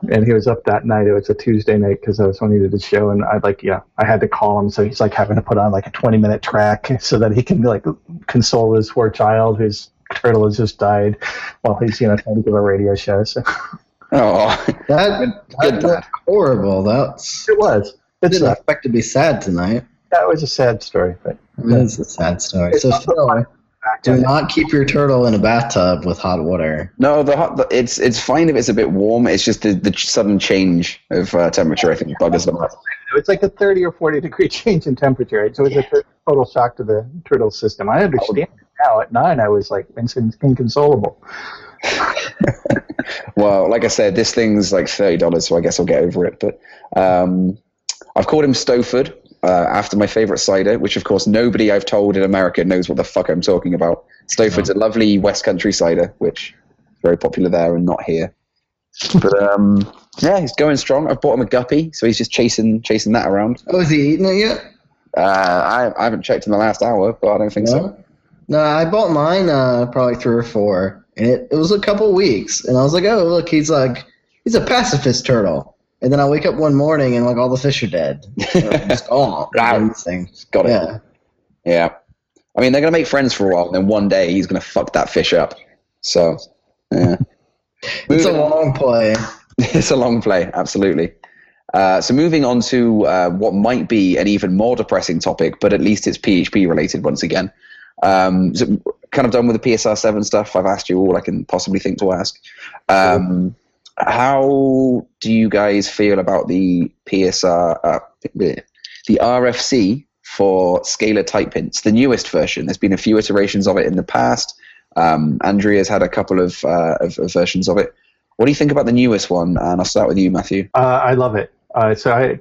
and he was up that night. It was a Tuesday night because I was on the show, and I like yeah, I had to call him. So he's like having to put on like a twenty minute track so that he can like console his poor child whose turtle has just died while he's you know trying to give a radio show. So. Oh, that that's that horrible. That's it was. It's didn't expect to be sad tonight. That was a sad story, but it is a sad story. So Phil, do not keep your turtle in a bathtub with hot water. No, the, hot, the it's it's fine if it's a bit warm. It's just the, the sudden change of uh, temperature. I think buggers them out. It's like a thirty or forty degree change in temperature. Right? So it's yeah. a total shock to the turtle system. I understand oh. now. At nine, I was like inconsolable. Well, like I said, this thing's like thirty dollars, so I guess I'll get over it. But um, I've called him Stowford. Uh, after my favorite cider, which of course nobody I've told in America knows what the fuck I'm talking about. Stowford's a lovely West Country cider, which is very popular there and not here. But um, yeah, he's going strong. I've bought him a guppy, so he's just chasing chasing that around. Oh, is he eating it yet? Uh, I, I haven't checked in the last hour, but I don't think no? so. No, I bought mine uh, probably three or four, and it, it was a couple weeks, and I was like, oh, look, he's like, he's a pacifist turtle. And then I wake up one morning and like all the fish are dead. It's gone. Got it. Yeah. yeah. I mean, they're going to make friends for a while, and then one day he's going to fuck that fish up. So, yeah. It's a long play. It's a long play, absolutely. Uh, so moving on to uh, what might be an even more depressing topic, but at least it's P H P related once again. Um, so kind of done with the P S R seven stuff. I've asked you all I can possibly think to ask. Um, sure. How do you guys feel about the P S R, uh, the R F C for scalar type hints, the newest version? There's been a few iterations of it in the past. Um, Andrea's had a couple of, uh, of, of versions of it. What do you think about the newest one? And I'll start with you, Matthew. Uh, I love it. Uh, so I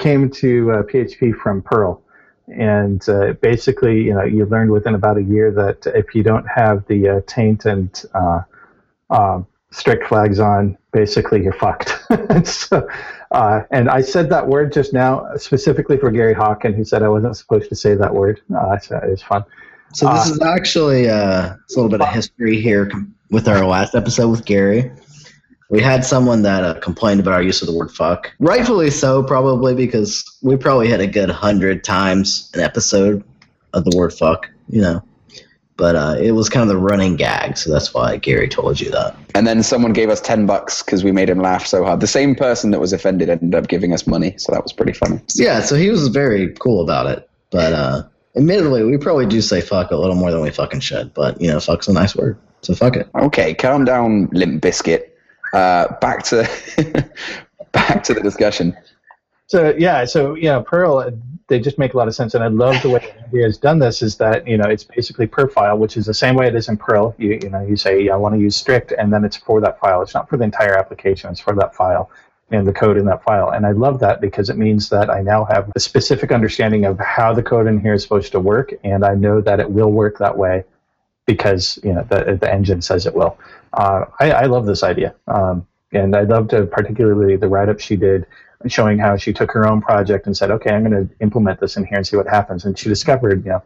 came to uh, P H P from Perl. And uh, basically, you know, you learned within about a year that if you don't have the uh, taint and uh, uh, strict flags on, basically you're fucked. and, so, uh, and I said that word just now specifically for Gary Hawken, who said I wasn't supposed to say that word. Uh, so it was fun. So this uh, is actually uh, it's a little bit of history here with our last episode with Gary. We had someone that uh, complained about our use of the word fuck. Rightfully so, probably, because we probably had a good hundred times an episode of the word fuck, you know. But uh, it was kind of the running gag, so that's why Gary told you that. And then someone gave us ten bucks because we made him laugh so hard. The same person that was offended ended up giving us money, so that was pretty funny. Yeah, so he was very cool about it. But uh, admittedly, we probably do say fuck a little more than we fucking should. But, you know, fuck's a nice word, so fuck it. Okay, calm down, Limp Bizkit. Uh, back to back to the discussion. So, yeah, so, yeah, Perl, they just make a lot of sense, and I love the way Andrea has done this is that, you know, it's basically per file, which is the same way it is in Perl. You, you know, you say, yeah, I want to use strict, and then it's for that file. It's not for the entire application. It's for that file and the code in that file, and I love that because it means that I now have a specific understanding of how the code in here is supposed to work, and I know that it will work that way because, you know, the, the engine says it will. Uh, I, I love this idea, um, and I loved uh, particularly the write-up she did showing how she took her own project and said, okay, I'm going to implement this in here and see what happens. And she discovered, you know,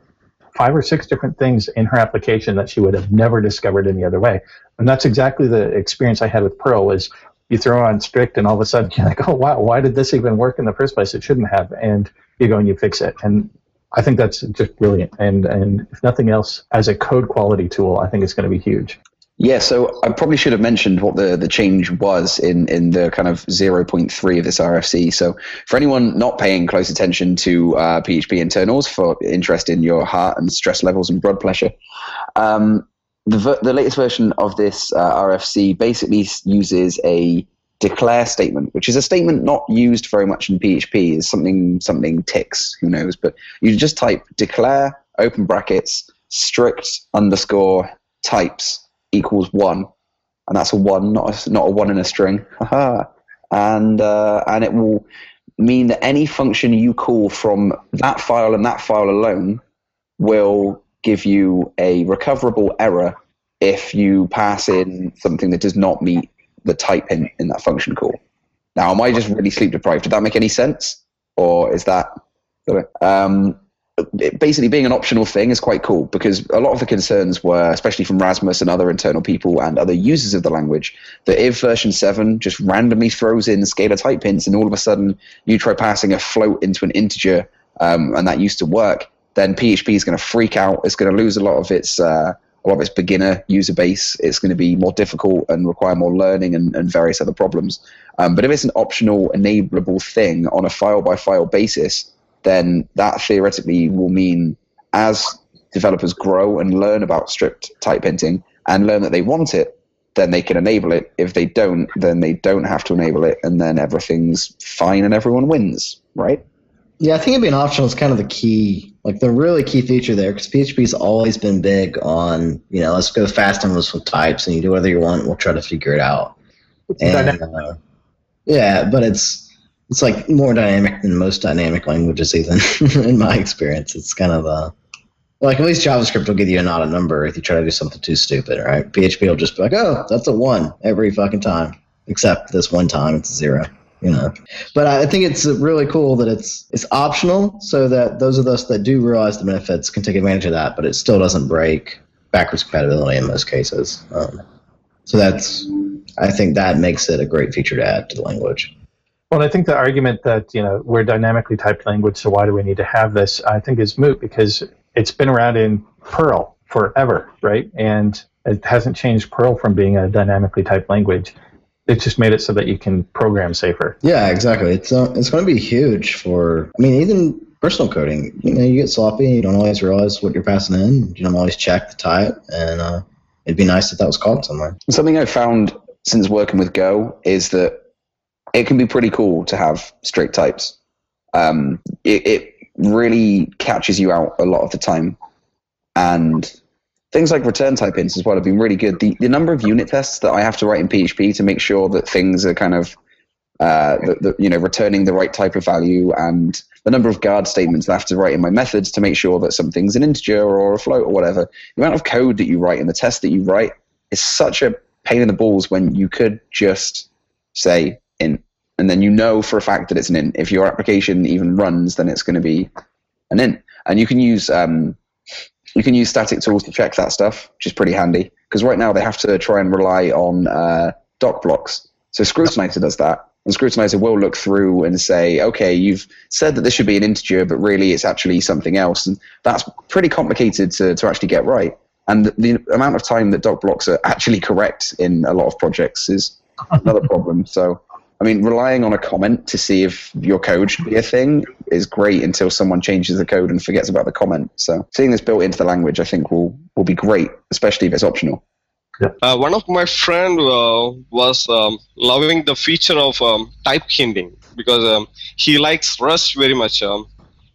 five or six different things in her application that she would have never discovered any other way. And that's exactly the experience I had with Perl is you throw on strict and all of a sudden you're like, oh, wow, why did this even work in the first place? It shouldn't have. And you go and you fix it. And I think that's just brilliant. And, and if nothing else, as a code quality tool, I think it's going to be huge. Yeah, so I probably should have mentioned what the, the change was in, in the kind of zero point three of this R F C. So for anyone not paying close attention to uh, P H P internals for interest in your heart and stress levels and blood pressure, um, the, the latest version of this uh, R F C basically uses a declare statement, which is a statement not used very much in P H P. It's something, something ticks, who knows. But you just type declare, open brackets, strict underscore types equals one, and that's a one, not a, not a one in a string. and uh, and it will mean that any function you call from that file and that file alone will give you a recoverable error if you pass in something that does not meet the type in, in that function call. Now, am I just really sleep deprived? Did that make any sense? Or is that... Um, it basically being an optional thing is quite cool, because a lot of the concerns were, especially from Rasmus and other internal people and other users of the language, that if version seven just randomly throws in scalar type hints and all of a sudden you try passing a float into an integer, um, and that used to work, then P H P is going to freak out. It's going to lose a lot of its uh, a lot of its beginner user base. It's going to be more difficult and require more learning and, and various other problems. Um, but if it's an optional enablable thing on a file-by-file basis, then that theoretically will mean as developers grow and learn about stripped type hinting and learn that they want it, then they can enable it. If they don't, then they don't have to enable it, and then everything's fine and everyone wins, right? Yeah, I think it being optional is kind of the key, like the really key feature there, because P H P's always been big on, you know, let's go fast and loose with types, and you do whatever you want, and we'll try to figure it out. It's and, uh, yeah, but it's it's like more dynamic than most dynamic languages, even in my experience. It's kind of a, like, at least JavaScript will give you a not a number if you try to do something too stupid, right? P H P will just be like, oh, that's a one every fucking time, except this one time it's a zero. You know, but I think it's really cool that it's it's optional, so that those of us that do realize the benefits can take advantage of that. But it still doesn't break backwards compatibility in most cases. Um, so that's, I think that makes it a great feature to add to the language. Well, I think the argument that, you know, we're dynamically typed language, so why do we need to have this? I think is moot, because it's been around in Perl forever, right? And it hasn't changed Perl from being a dynamically typed language. It just made it so that you can program safer. Yeah, exactly. It's uh, it's going to be huge for, I mean, even personal coding. You know, you get sloppy, you don't always realize what you're passing in, you don't always check the type, and uh, it'd be nice if that was called somewhere. Something I've found since working with Go is that it can be pretty cool to have strict types. Um, it, it really catches you out a lot of the time. And things like return type hints as well have been really good. The, the number of unit tests that I have to write in P H P to make sure that things are kind of, uh, the, the, you know, returning the right type of value, and the number of guard statements I have to write in my methods to make sure that something's an integer or a float or whatever. The amount of code that you write and the test that you write is such a pain in the balls when you could just say int, and then you know for a fact that it's an int. If your application even runs, then it's going to be an int. And you can use... Um, You can use static tools to check that stuff, which is pretty handy, because right now they have to try and rely on uh, doc blocks. So Scrutinizer does that, and Scrutinizer will look through and say, okay, you've said that this should be an integer, but really it's actually something else. And that's pretty complicated to, to actually get right. And the, the amount of time that doc blocks are actually correct in a lot of projects is another problem. So, I mean, relying on a comment to see if your code should be a thing is great until someone changes the code and forgets about the comment. So seeing this built into the language, I think, will, will be great, especially if it's optional. Yeah. Uh, one of my friend uh, was um, loving the feature of um, type hinting, because um, he likes Rust very much, um,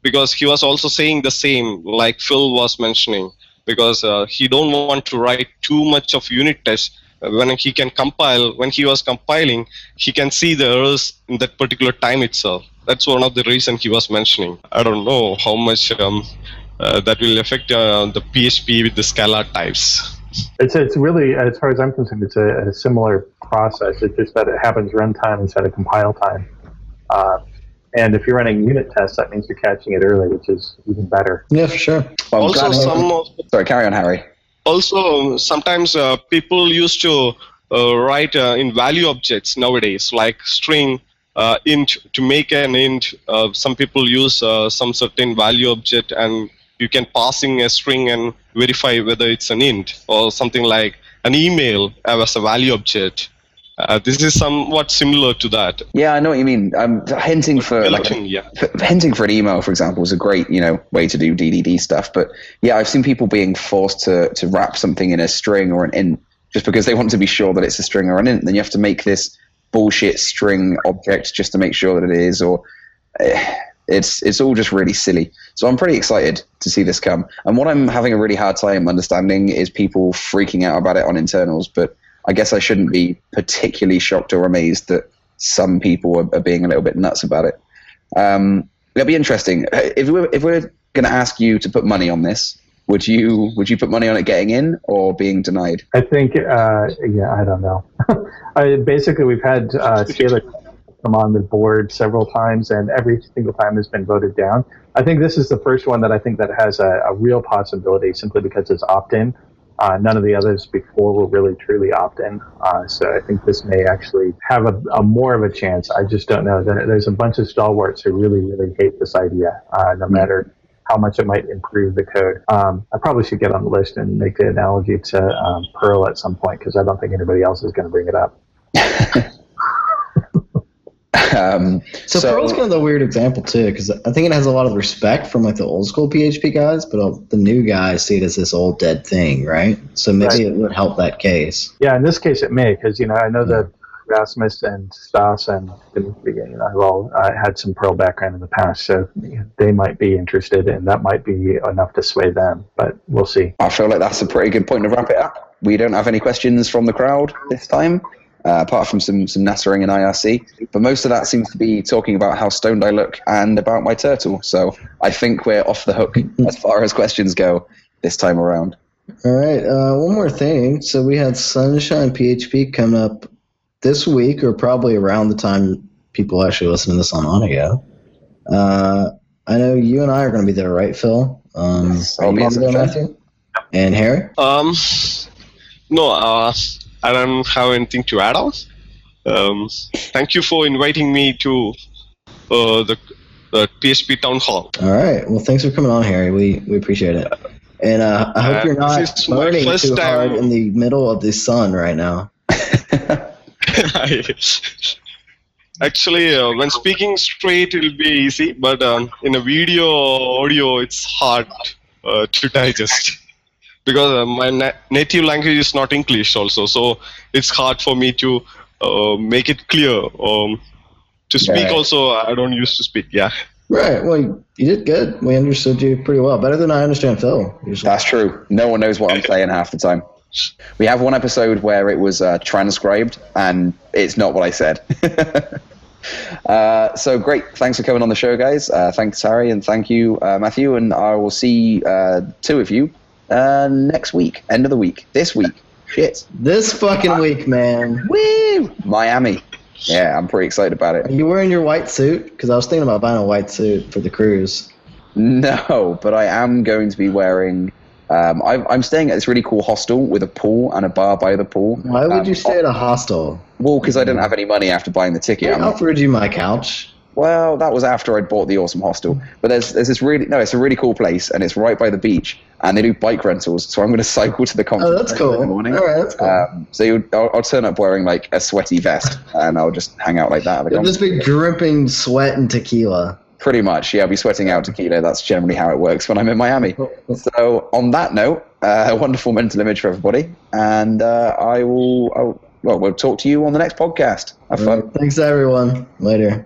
because he was also saying the same, like Phil was mentioning, because uh, he don't want to write too much of unit tests. When he can compile, when he was compiling, he can see the errors in that particular time itself. That's one of the reasons he was mentioning. I don't know how much um, uh, that will affect uh, the P H P with the scalar types. It's it's really, as far as I'm concerned, it's a, a similar process. It's just that it happens runtime instead of compile time. Uh, and if you're running unit tests, that means you're catching it early, which is even better. Yeah, for sure. Well, also, some of... Sorry, carry on, Harry. Also, sometimes uh, people used to uh, write uh, in value objects nowadays, like string, uh, int, to make an int. Uh, some people use uh, some certain value object, and you can pass in a string and verify whether it's an int, or something like an email as a value object. Uh, this is somewhat similar to that. Yeah, I know what you mean. Um, hinting for like, yeah. hinting for an email, for example, is a great, you know, way to do D D D stuff. But yeah, I've seen people being forced to to wrap something in a string or an int just because they want to be sure that it's a string or an int. Then you have to make this bullshit string object just to make sure that it is. Or uh, it's it's all just really silly. So I'm pretty excited to see this come. And what I'm having a really hard time understanding is people freaking out about it on internals, but I guess I shouldn't be particularly shocked or amazed that some people are, are being a little bit nuts about it. Um, it'll be interesting. If we're, if we're going to ask you to put money on this, would you would you put money on it getting in or being denied? I think, uh, yeah, I don't know. I, basically, we've had uh, scalar come on the board several times, and every single time has been voted down. I think this is the first one that I think that has a, a real possibility, simply because it's opt-in. Uh, none of the others before were really truly opt-in, uh, so I think this may actually have a, a more of a chance. I just don't know. There, there's a bunch of stalwarts who really, really hate this idea, uh, no matter how much it might improve the code. Um, I probably should get on the list and make the analogy to um, Perl at some point, because I don't think anybody else is going to bring it up. um, so, so Perl's kind of the weird example too, because I think it has a lot of respect from like the old school P H P guys, but all the new guys see it as this old dead thing, right? So maybe right. It would help that case. Yeah, in this case it may, because you know I know yeah. that Rasmus and Stas and you know, I've all uh, had some Perl background in the past, so they might be interested, and that might be enough to sway them. But we'll see. I feel like that's a pretty good point to wrap it up. We don't have any questions from the crowd this time. Uh, apart from some some nattering and I R C, but most of that seems to be talking about how stoned I look and about my turtle. So I think we're off the hook as far as questions go this time around. All right, uh, one more thing. So we had Sunshine P H P come up this week, or probably around the time people actually listen to this on audio. Uh, I know you and I are going to be there, right, Phil? Um, yes, I'll be there, Matthew, and Harry. Um, no. Uh... I don't have anything to add on. Um, thank you for inviting me to uh, the, the P H P Town Hall. All right. Well, thanks for coming on, Harry. We we appreciate it. And uh, I hope uh, you're not burning too time. hard in the middle of the sun right now. Actually, uh, when speaking straight, it'll be easy. But um, in a video or audio, it's hard uh, to digest. Because uh, my na- native language is not English also, so it's hard for me to uh, make it clear. Um, to speak right. also, I don't used to speak, yeah. Right, well, you did good. We understood you pretty well, better than I understand Phil. Usually. That's true. No one knows what I'm saying half the time. We have one episode where it was uh, transcribed, and it's not what I said. Uh, so great, thanks for coming on the show, guys. Uh, thanks, Harry, and thank you, uh, Matthew, and I will see uh, two of you. Uh, next week, end of the week, this week, shit, this fucking I, week, man. Woo! Miami. Yeah, I'm pretty excited about it. Are you wearing your white suit? Because I was thinking about buying a white suit for the cruise. No, but I am going to be wearing. Um, I, I'm staying at this really cool hostel with a pool and a bar by the pool. Why would um, you stay at a hostel? Well, because I don't have any money after buying the ticket. I offered you my couch. Well, that was after I'd bought the awesome hostel. But there's there's this really no, it's a really cool place, and it's right by the beach, and they do bike rentals. So I'm going to cycle to the conference. Oh, that's cool. In the morning. All right, that's cool. Um, so you'll, I'll, I'll turn up wearing like a sweaty vest, and I'll just hang out like that. You'll just be dripping sweat and tequila. Pretty much, yeah. I'll be sweating out tequila. That's generally how it works when I'm in Miami. So on that note, uh, a wonderful mental image for everybody, and uh, I will. I'll, well, we'll talk to you on the next podcast. Have fun. Right. Thanks, everyone. Later.